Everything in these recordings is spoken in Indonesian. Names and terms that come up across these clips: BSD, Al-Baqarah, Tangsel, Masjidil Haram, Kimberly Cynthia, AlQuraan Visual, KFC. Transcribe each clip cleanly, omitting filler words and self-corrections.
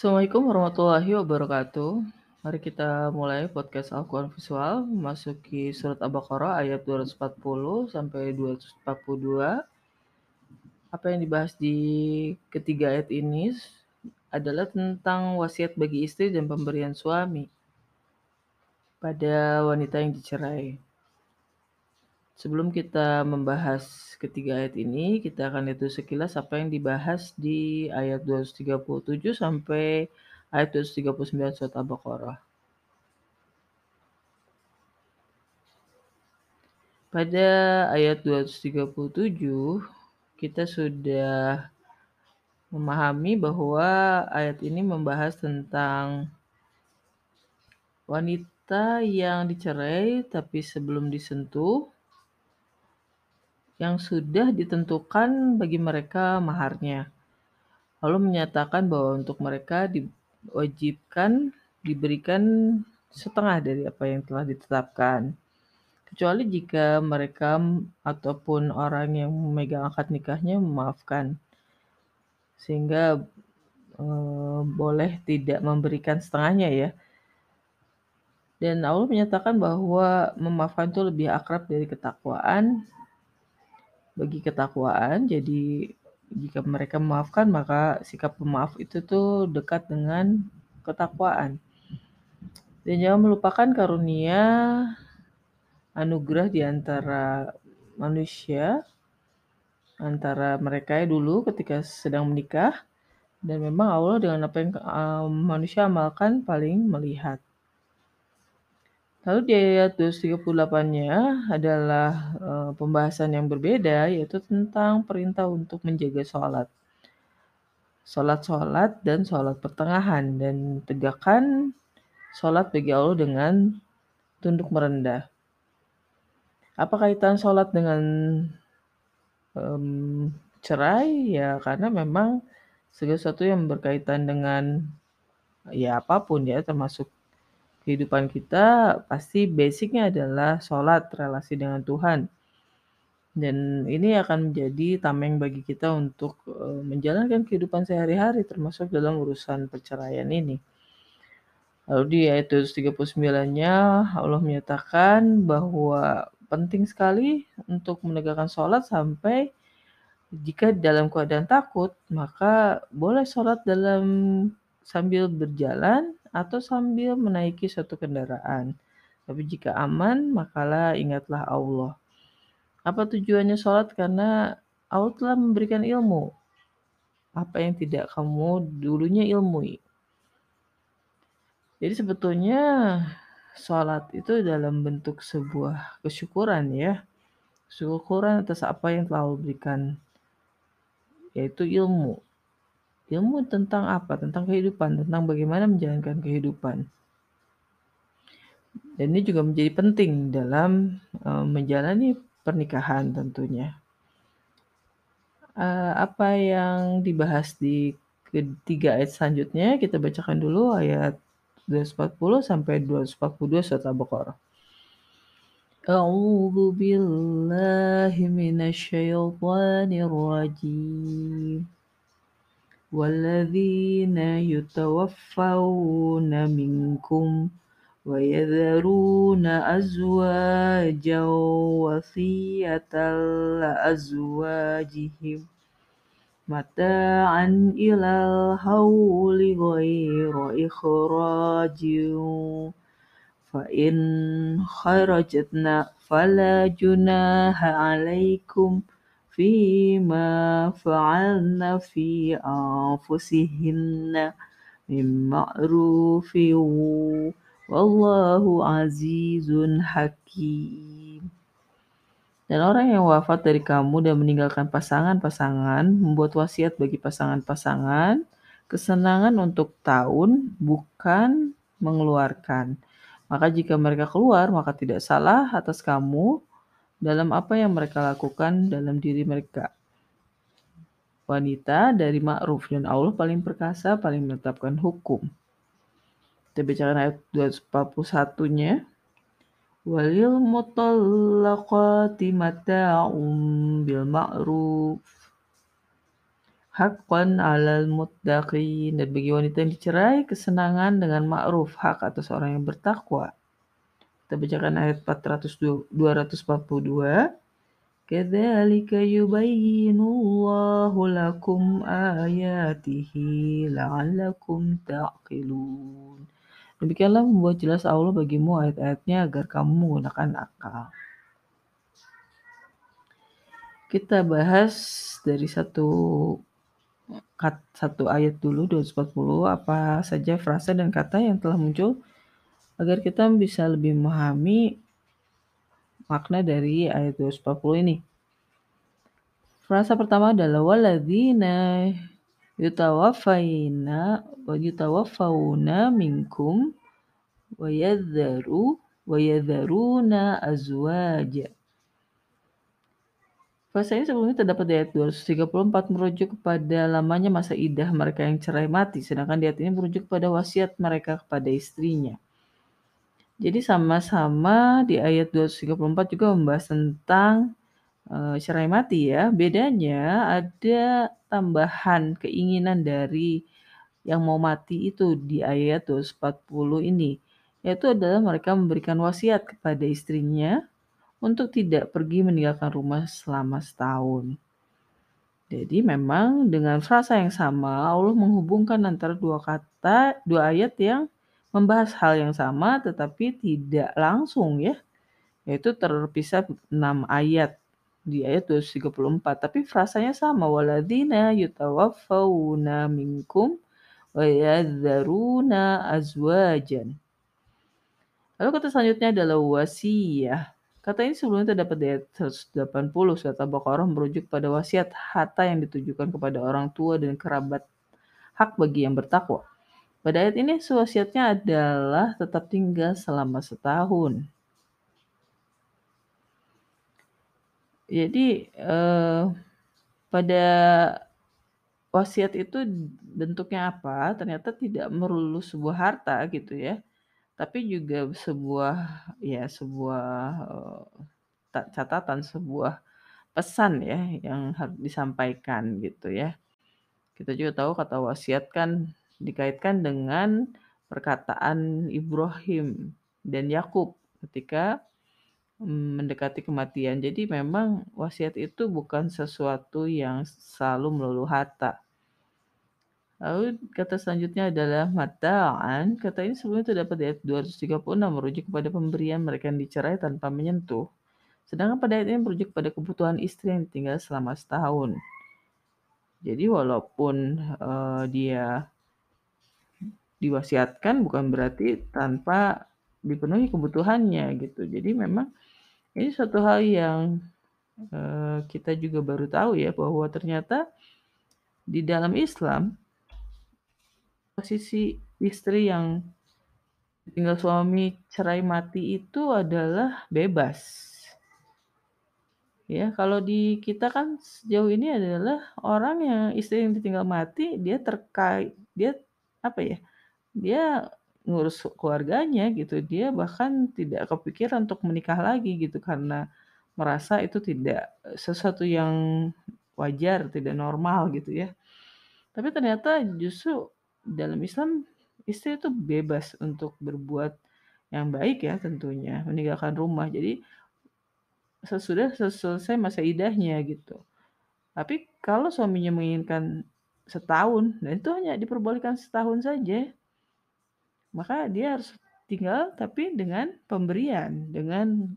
Assalamualaikum warahmatullahi wabarakatuh. Mari kita mulai podcast AlQuraan Visual, memasuki surat Al-Baqarah ayat 240 sampai 242. Apa yang dibahas di ketiga ayat ini adalah tentang wasiat bagi istri dan pemberian suami pada wanita yang dicerai. Sebelum kita membahas ketiga ayat ini, kita akan lihat sekilas apa yang dibahas di ayat 237 sampai ayat 239 surat Al-Baqarah. Pada ayat 237, kita sudah memahami bahwa ayat ini membahas tentang wanita yang dicerai tapi sebelum disentuh, yang sudah ditentukan bagi mereka maharnya, lalu menyatakan bahwa untuk mereka diwajibkan diberikan setengah dari apa yang telah ditetapkan, kecuali jika mereka ataupun orang yang memegang akad nikahnya memaafkan, sehingga boleh tidak memberikan setengahnya ya. Dan Allah menyatakan bahwa memaafkan itu lebih akrab dari ketakwaan. Bagi ketakwaan, jadi jika mereka memaafkan maka sikap pemaaf itu tuh dekat dengan ketakwaan. Dan jangan melupakan karunia anugerah di antara manusia, antara mereka dulu ketika sedang menikah, dan memang Allah dengan apa yang manusia amalkan paling melihat. Lalu di ayat 238-nya adalah pembahasan yang berbeda, yaitu tentang perintah untuk menjaga sholat dan sholat pertengahan, dan tegakkan sholat bagi Allah dengan tunduk merendah. Apa kaitan sholat dengan cerai? Ya karena memang segala sesuatu yang berkaitan dengan ya apapun ya, termasuk kehidupan kita, pasti basicnya adalah sholat, relasi dengan Tuhan. Dan ini akan menjadi tameng bagi kita untuk menjalankan kehidupan sehari-hari, termasuk dalam urusan perceraian ini. Lalu di ayat 239-nya Allah menyatakan bahwa penting sekali untuk menegakkan sholat, sampai jika dalam keadaan takut, maka boleh sholat dalam sambil berjalan atau sambil menaiki suatu kendaraan. Tapi jika aman, makalah ingatlah Allah. Apa tujuannya sholat? Karena Allah telah memberikan ilmu, apa yang tidak kamu dulunya ilmui. Jadi sebetulnya sholat itu dalam bentuk sebuah kesyukuran ya. Kesyukuran atas apa yang telah Allah berikan, yaitu ilmu. Ilmu tentang apa? Tentang kehidupan, tentang bagaimana menjalankan kehidupan. Dan ini juga menjadi penting dalam menjalani pernikahan tentunya. Apa yang dibahas di ketiga ayat selanjutnya, kita bacakan dulu ayat 240 sampai 242 surat Al-Baqarah. A'udzu billahi minasyaitonir rajim. وَالَّذِينَ يُتَوَفَّوْنَ مِنْكُمْ وَيَذَرُونَ أَزْوَاجًا وَصِيَّةً لِأَزْوَاجِهِمْ مَتَاعًا إِلَى الْحَوْلِ غَيْرَ إِخْرَاجٍ فَإِنْ خَرَجْتُمْ فَلَا جُنَاحَ عَلَيْكُمْ فيما فعلنا في أنفسهن من معروف والله عزيز حكيم. Dan orang yang wafat dari kamu dan meninggalkan pasangan-pasangan membuat wasiat bagi pasangan-pasangan kesenangan untuk tahun, bukan mengeluarkan. Maka jika mereka keluar, maka tidak salah atas kamu dalam apa yang mereka lakukan dalam diri mereka. Wanita dari ma'ruf, dan Allah paling perkasa, paling menetapkan hukum. Kita bicara ayat 241-nya. Walil mutallaqati mata'um bil ma'ruf Haqqan alal muttaqin, dan bagi wanita yang dicerai kesenangan dengan ma'ruf, hak atas orang yang bertakwa. Kita bacakan ayat 242. Kadzalika yubayyinullahu lakum ayatihi la'allakum ta'qilun. Demikianlah membuat jelas Allah bagimu ayat-ayatnya agar kamu menggunakan akal. Kita bahas dari satu ayat dulu, 240, apa saja frasa dan kata yang telah muncul agar kita bisa lebih memahami makna dari ayat 240 ini. Frasa pertama adalah waladzina yutawaffawna minkum wa yadharuna azwaja. Frasa ini sebelumnya terdapat di ayat 234 merujuk kepada lamanya masa idah mereka yang cerai mati, sedangkan di ayat ini merujuk kepada wasiat mereka kepada istrinya. Jadi sama-sama di ayat 234 juga membahas tentang cerai mati ya. Bedanya ada tambahan keinginan dari yang mau mati itu di ayat 240 ini, yaitu adalah mereka memberikan wasiat kepada istrinya untuk tidak pergi meninggalkan rumah selama setahun. Jadi memang dengan frasa yang sama Allah menghubungkan antara dua ayat yang membahas hal yang sama tetapi tidak langsung ya. Yaitu terpisah 6 ayat di ayat 234, tapi frasanya sama, waladzina yutawaffawna minkum wa yadharuna azwajan. Lalu kata selanjutnya adalah wasiyah. Kata ini sebelumnya terdapat di ayat 180 surat Al-Baqarah merujuk pada wasiat harta yang ditujukan kepada orang tua dan kerabat, hak bagi yang bertakwa. Pada ayat ini wasiatnya adalah tetap tinggal selama setahun. Jadi pada wasiat itu bentuknya apa? Ternyata tidak melulu sebuah harta gitu ya. Tapi juga sebuah catatan, sebuah pesan ya yang harus disampaikan gitu ya. Kita juga tahu kata wasiat kan dikaitkan dengan perkataan Ibrahim dan Yakub ketika mendekati kematian. Jadi memang wasiat itu bukan sesuatu yang selalu melulu harta. Lalu kata selanjutnya adalah mata'an. Kata ini sebelumnya terdapat di ayat 236 merujuk kepada pemberian mereka yang dicerai tanpa menyentuh. Sedangkan pada ayat ini merujuk kepada kebutuhan istri yang ditinggal selama setahun. Jadi walaupun dia diwasiatkan bukan berarti tanpa dipenuhi kebutuhannya gitu. Jadi memang ini suatu hal yang kita juga baru tahu ya, bahwa ternyata di dalam Islam posisi istri yang ditinggal suami cerai mati itu adalah bebas. Ya, kalau di kita kan sejauh ini adalah orang yang istri yang ditinggal mati dia ngurus keluarganya gitu. Dia bahkan tidak kepikiran untuk menikah lagi gitu karena merasa itu tidak sesuatu yang wajar, tidak normal gitu ya. Tapi ternyata justru dalam Islam istri itu bebas untuk berbuat yang baik ya, tentunya meninggalkan rumah. Jadi sesudah selesai masa idahnya gitu. Tapi kalau suaminya menginginkan setahun dan itu hanya diperbolehkan setahun saja, maka dia harus tinggal tapi dengan pemberian, dengan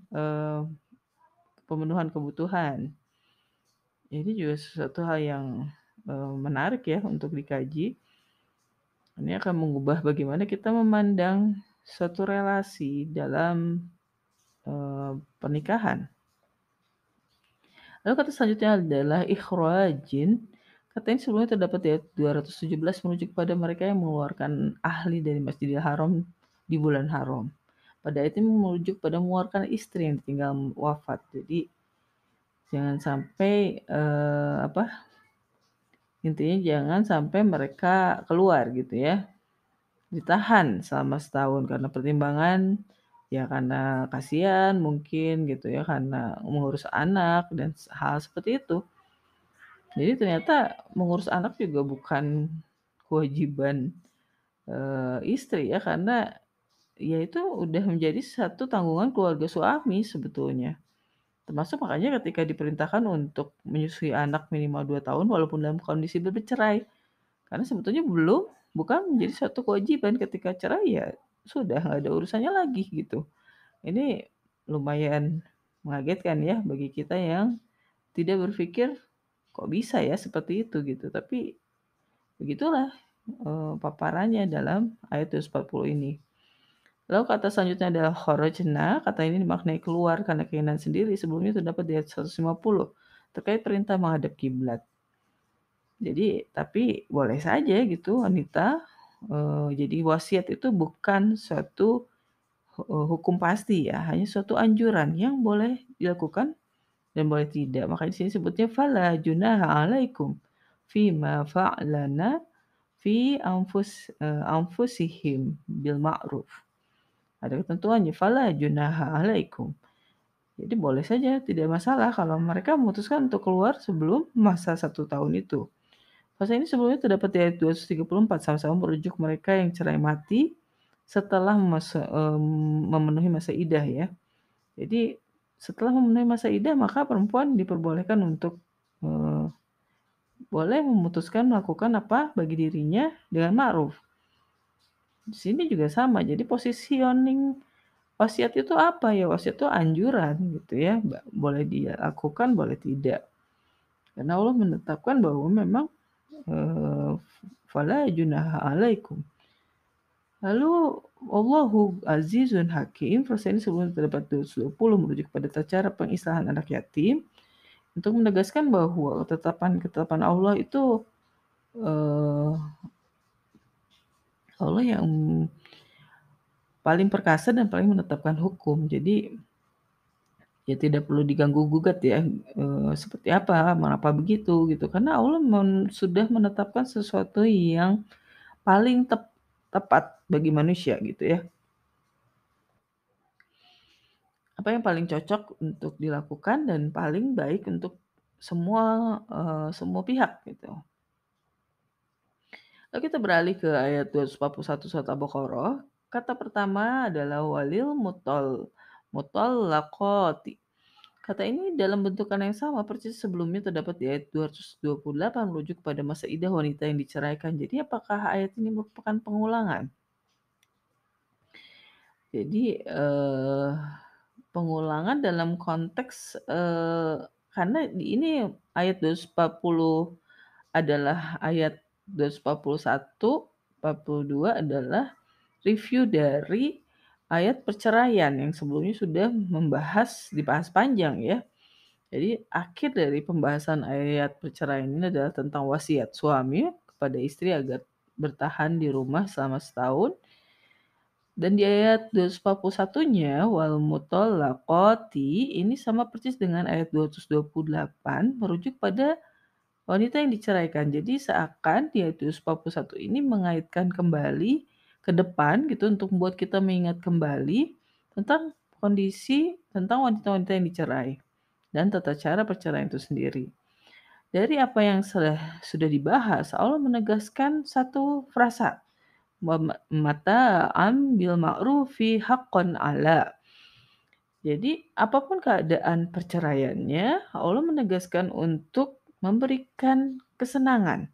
pemenuhan kebutuhan. Ini juga sesuatu hal yang menarik ya untuk dikaji. Ini akan mengubah bagaimana kita memandang suatu relasi dalam pernikahan. Lalu kata selanjutnya adalah ikhrajin. Kata ini sebelumnya terdapat di ayat 217 merujuk pada mereka yang mengeluarkan ahli dari Masjidil Haram di bulan haram. Pada ayat ini merujuk pada mengeluarkan istri yang ditinggal wafat. Jadi jangan sampai intinya jangan sampai mereka keluar gitu ya, ditahan selama setahun karena pertimbangan ya, karena kasihan mungkin gitu ya, karena mengurus anak dan hal seperti itu. Jadi ternyata mengurus anak juga bukan kewajiban istri ya, karena ya itu udah menjadi satu tanggungan keluarga suami sebetulnya. Termasuk makanya ketika diperintahkan untuk menyusui anak minimal 2 tahun walaupun dalam kondisi bercerai. Karena sebetulnya bukan menjadi satu kewajiban, ketika cerai ya sudah nggak ada urusannya lagi gitu. Ini lumayan mengagetkan ya bagi kita yang tidak berpikir kok bisa ya seperti itu gitu. Tapi begitulah paparannya dalam ayat 240 ini. Lalu kata selanjutnya adalah kharajna. Kata ini dimaknai keluar karena keinginan sendiri. Sebelumnya terdapat di ayat 150 terkait perintah menghadap kiblat. Jadi tapi boleh saja gitu wanita. Jadi wasiat itu bukan suatu hukum pasti ya. Hanya suatu anjuran yang boleh dilakukan dan boleh tidak. Makanya di sini sebutnya fala junaha alaikum fima fa'lana fi anfusihim bil ma'ruf. Ada ketentuannya fala junaha alaikum. Jadi boleh saja, tidak masalah kalau mereka memutuskan untuk keluar sebelum masa 1 tahun itu. Pasal ini sebelumnya terdapat di ayat 234 sama-sama merujuk mereka yang cerai mati setelah memenuhi masa idah ya. Jadi setelah memenuhi masa idah maka perempuan diperbolehkan untuk boleh memutuskan melakukan apa bagi dirinya dengan ma'ruf. Di sini juga sama. Jadi positioning wasiat itu apa ya? Wasiat itu anjuran gitu ya. Boleh dilakukan, boleh tidak. Karena Allah menetapkan bahwa memang fala junaha alaikum. Lalu Allahu azizun hakim. Versi ini sebelum terdapat 220 merujuk pada tata cara pengislahan anak yatim untuk menegaskan bahwa ketetapan Allah itu Allah yang paling perkasa dan paling menetapkan hukum. Jadi ya tidak perlu diganggu gugat ya seperti apa, mengapa begitu gitu. Karena Allah sudah menetapkan sesuatu yang paling tepat bagi manusia gitu ya. Apa yang paling cocok untuk dilakukan dan paling baik untuk semua pihak gitu. Lalu kita beralih ke ayat 241 surat Al-Baqarah. Kata pertama adalah walil mutallaqati. Kata ini dalam bentukan yang sama persis sebelumnya terdapat di ayat 228 merujuk pada masa idah wanita yang diceraikan. Jadi apakah ayat ini merupakan pengulangan? Jadi pengulangan dalam konteks karena ini ayat 240 adalah ayat 241, 42 adalah review dari ayat perceraian yang sebelumnya sudah dibahas panjang ya. Jadi akhir dari pembahasan ayat perceraian ini adalah tentang wasiat suami kepada istri agar bertahan di rumah selama 1 tahun. Dan di ayat 241-nya wal mutallaqati ini sama persis dengan ayat 228 merujuk pada wanita yang diceraikan. Jadi seakan di ayat 241 ini mengaitkan kembali ke depan gitu untuk membuat kita mengingat kembali tentang kondisi tentang wanita-wanita yang dicerai dan tata cara perceraian itu sendiri. Dari apa yang sudah dibahas, Allah menegaskan satu frasa mata ambil ma'rufi haqqan ala. Jadi apapun keadaan perceraiannya, Allah menegaskan untuk memberikan kesenangan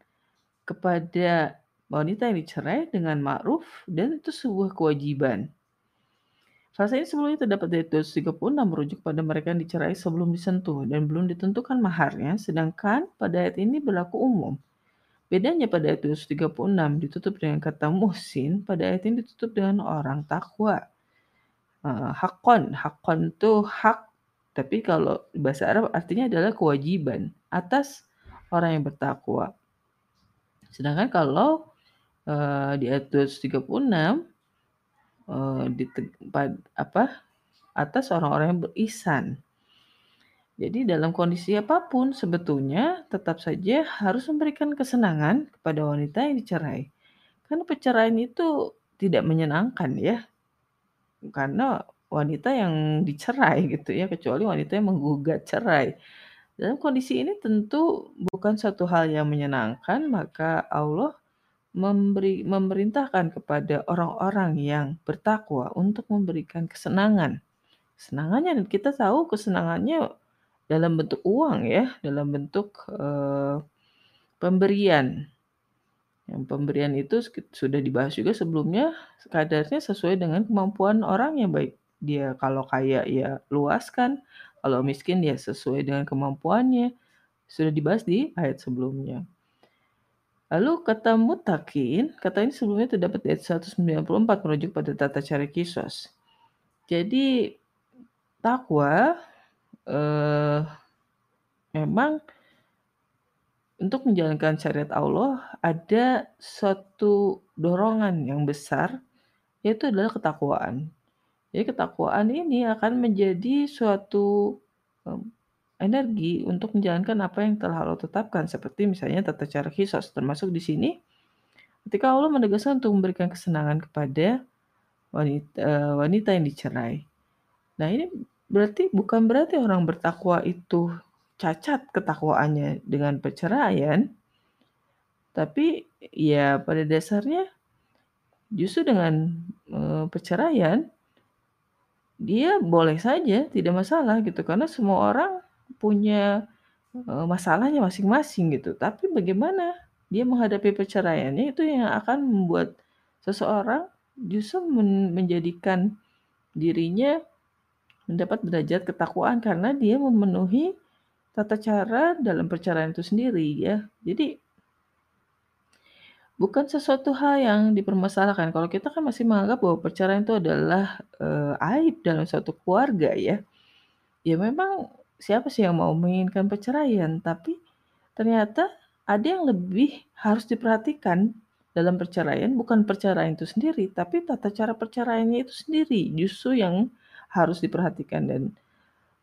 kepada wanita yang dicerai dengan ma'ruf dan itu sebuah kewajiban. Frasa ini sebelumnya terdapat di ayat 236 merujuk pada mereka yang dicerai sebelum disentuh dan belum ditentukan maharnya, sedangkan pada ayat ini berlaku umum. Bedanya pada ayat 236 ditutup dengan kata muhsin, pada ayat ini ditutup dengan orang takwa. Haqqan itu hak, tapi kalau bahasa Arab artinya adalah kewajiban atas orang yang bertakwa. Sedangkan kalau di ayat 236 atas orang-orang yang berihsan. Jadi dalam kondisi apapun sebetulnya tetap saja harus memberikan kesenangan kepada wanita yang dicerai. Karena perceraian itu tidak menyenangkan ya. Karena wanita yang dicerai gitu ya, kecuali wanita yang menggugat cerai. Dalam kondisi ini tentu bukan suatu hal yang menyenangkan, maka Allah memerintahkan kepada orang-orang yang bertakwa untuk memberikan kesenangan. Kesenangannya, dan kita tahu kesenangannya dalam bentuk uang ya, dalam bentuk pemberian. Yang pemberian itu sudah dibahas juga sebelumnya, kadarnya sesuai dengan kemampuan orang yang baik. Dia kalau kaya ya luaskan, kalau miskin ya sesuai dengan kemampuannya. Sudah dibahas di ayat sebelumnya. Lalu kata mutakin, kata ini sebelumnya terdapat di ayat 194 merujuk pada tata cara kisos. Jadi takwa memang untuk menjalankan syariat Allah ada suatu dorongan yang besar, yaitu adalah ketakwaan. Jadi ketakwaan ini akan menjadi suatu energi untuk menjalankan apa yang telah Allah tetapkan, seperti misalnya tata cara kisos, termasuk di sini ketika Allah menegaskan untuk memberikan kesenangan kepada wanita yang dicerai. Nah ini bukan berarti orang bertakwa itu cacat ketakwaannya dengan perceraian, tapi ya pada dasarnya justru dengan perceraian dia boleh saja, tidak masalah gitu, karena semua orang punya masalahnya masing-masing gitu. Tapi bagaimana dia menghadapi perceraiannya itu yang akan membuat seseorang justru menjadikan dirinya mendapat derajat ketakwaan karena dia memenuhi tata cara dalam perceraian itu sendiri ya. Jadi bukan sesuatu hal yang dipermasalahkan. Kalau kita kan masih menganggap bahwa perceraian itu adalah aib dalam suatu keluarga ya. Ya memang siapa sih yang mau menginginkan perceraian, tapi ternyata ada yang lebih harus diperhatikan dalam perceraian, bukan perceraian itu sendiri, tapi tata cara perceraiannya itu sendiri justru yang harus diperhatikan. Dan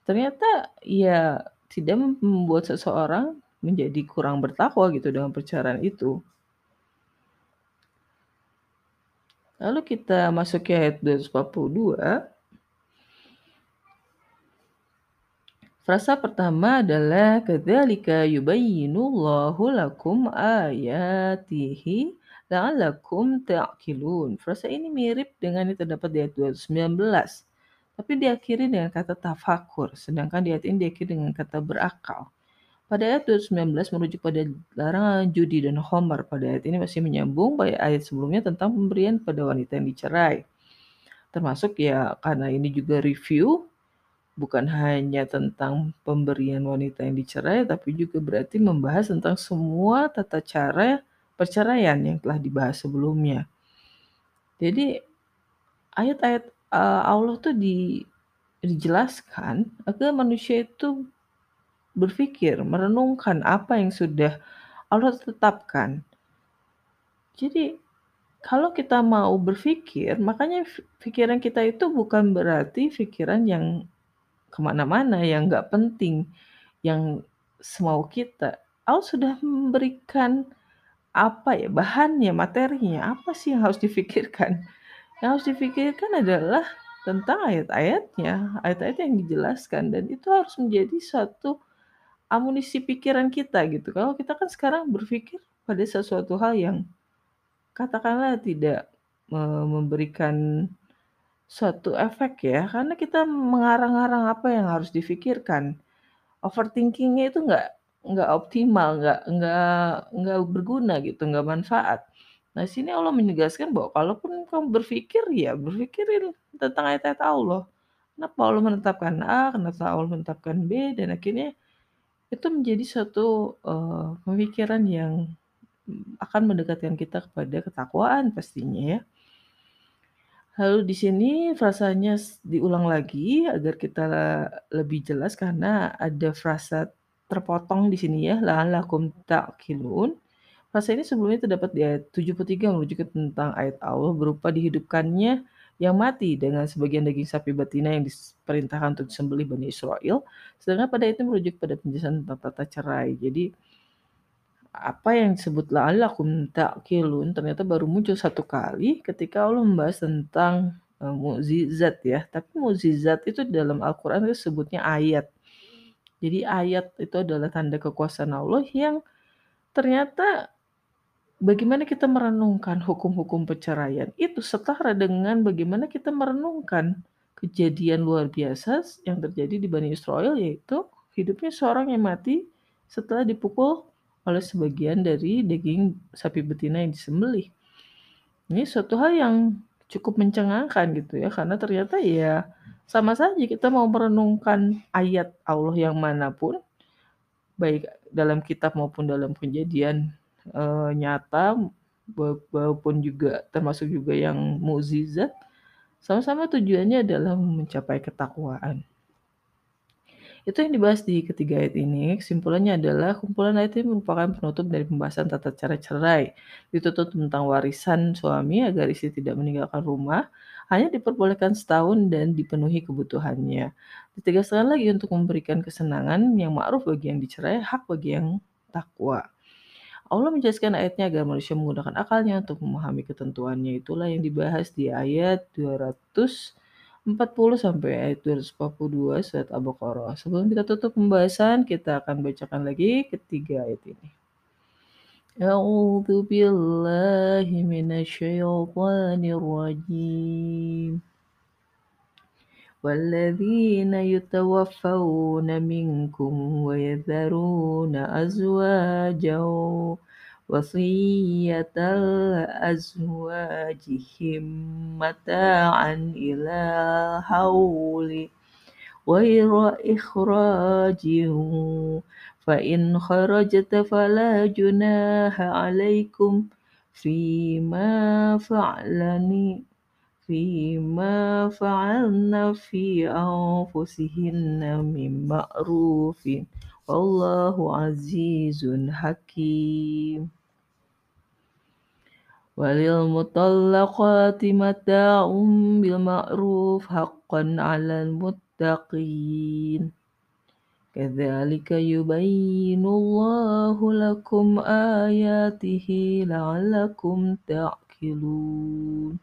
ternyata ya tidak membuat seseorang menjadi kurang bertakwa gitu dengan perceraian itu. Lalu kita masuk ke ayat 242. Frasa pertama adalah kadzalika yubayyinullahu lakum ayatihi la'allakum ta'qilun. Frasa ini mirip dengan yang terdapat di ayat 219. Tapi diakhiri dengan kata tafakur, sedangkan di ayat ini diakhiri dengan kata berakal. Pada ayat 219 merujuk pada larangan judi dan khamar. Pada ayat ini masih menyambung pada ayat sebelumnya tentang pemberian pada wanita yang dicerai. Termasuk ya karena ini juga review, bukan hanya tentang pemberian wanita yang dicerai, tapi juga berarti membahas tentang semua tata cara perceraian yang telah dibahas sebelumnya. Jadi ayat-ayat Allah tuh dijelaskan agar manusia itu berpikir, merenungkan apa yang sudah Allah tetapkan. Jadi kalau kita mau berpikir, makanya pikiran kita itu bukan berarti pikiran yang kemana-mana, yang nggak penting, yang semau kita. Allah sudah memberikan apa ya bahannya, materinya, apa sih yang harus dipikirkan? Yang harus dipikirkan adalah tentang ayat-ayatnya, ayat-ayat yang dijelaskan, dan itu harus menjadi suatu amunisi pikiran kita gitu. Kalau kita kan sekarang berpikir pada sesuatu hal yang katakanlah tidak memberikan suatu efek ya, karena kita mengarang-arang apa yang harus dipikirkan. Overthinkingnya itu nggak optimal, nggak berguna gitu, nggak manfaat. Nah, sini Allah menegaskan bahwa kalaupun kamu berpikir, ya berpikirin tentang ayat-ayat Allah. Kenapa Allah menetapkan A, kenapa Allah menetapkan B, dan akhirnya itu menjadi suatu pemikiran yang akan mendekatkan kita kepada ketakwaan pastinya ya. Lalu di sini frasanya diulang lagi agar kita lebih jelas karena ada frasa terpotong di sini ya, la'allakum ta'qilun. Frasa ini sebelumnya terdapat di ayat 73 merujuk tentang ayat Allah berupa dihidupkannya yang mati dengan sebagian daging sapi betina yang diperintahkan untuk disembelih Bani Israel. Sedangkan pada ayat ini merujuk pada penjelasan tentang tata cerai. Jadi apa yang disebut la'allakum ta'qilun ternyata baru muncul satu kali ketika Allah membahas tentang mukjizat ya. Tapi mukjizat itu dalam Al-Quran disebutnya ayat. Jadi ayat itu adalah tanda kekuasaan Allah yang ternyata bagaimana kita merenungkan hukum-hukum perceraian itu setara dengan bagaimana kita merenungkan kejadian luar biasa yang terjadi di Bani Israel, yaitu hidupnya seorang yang mati setelah dipukul oleh sebagian dari daging sapi betina yang disembelih. Ini suatu hal yang cukup mencengangkan gitu ya, karena ternyata ya sama saja kita mau merenungkan ayat Allah yang manapun, baik dalam kitab maupun dalam kejadian nyata maupun juga termasuk juga yang mukjizat, sama-sama tujuannya adalah mencapai ketakwaan. Itu yang dibahas di ketiga ayat ini. Kesimpulannya adalah kumpulan ayat ini merupakan penutup dari pembahasan tata cara cerai. Ditutup tentang warisan suami agar istri tidak meninggalkan rumah. Hanya diperbolehkan setahun dan dipenuhi kebutuhannya. Ditegaskan lagi untuk memberikan kesenangan yang ma'ruf bagi yang dicerai, hak bagi yang takwa. Allah menjelaskan ayatnya agar manusia menggunakan akalnya untuk memahami ketentuannya. Itulah yang dibahas di ayat 240 sampai ayat 242 surat Al-Baqarah. Sebelum kita tutup pembahasan, kita akan bacakan lagi ketiga ayat ini. A'udzu billahi minasyaitonir rajim. Walladzina yatawaffawna minkum wa yadharuna azwajan wasiyatal azwajihim mata'an ila hauli waira ikhrajihu fa in kharajta fala junaha alaikum fima fa'alna fi anfusihinna min ma'rufin wallahu azizun hakim. Walil mutallaqati mata'un bil ma'ruf haqqan 'alal muttaqin. Kadzalika yubayyinullahu lakum ayatihi la'allakum ta'qilun.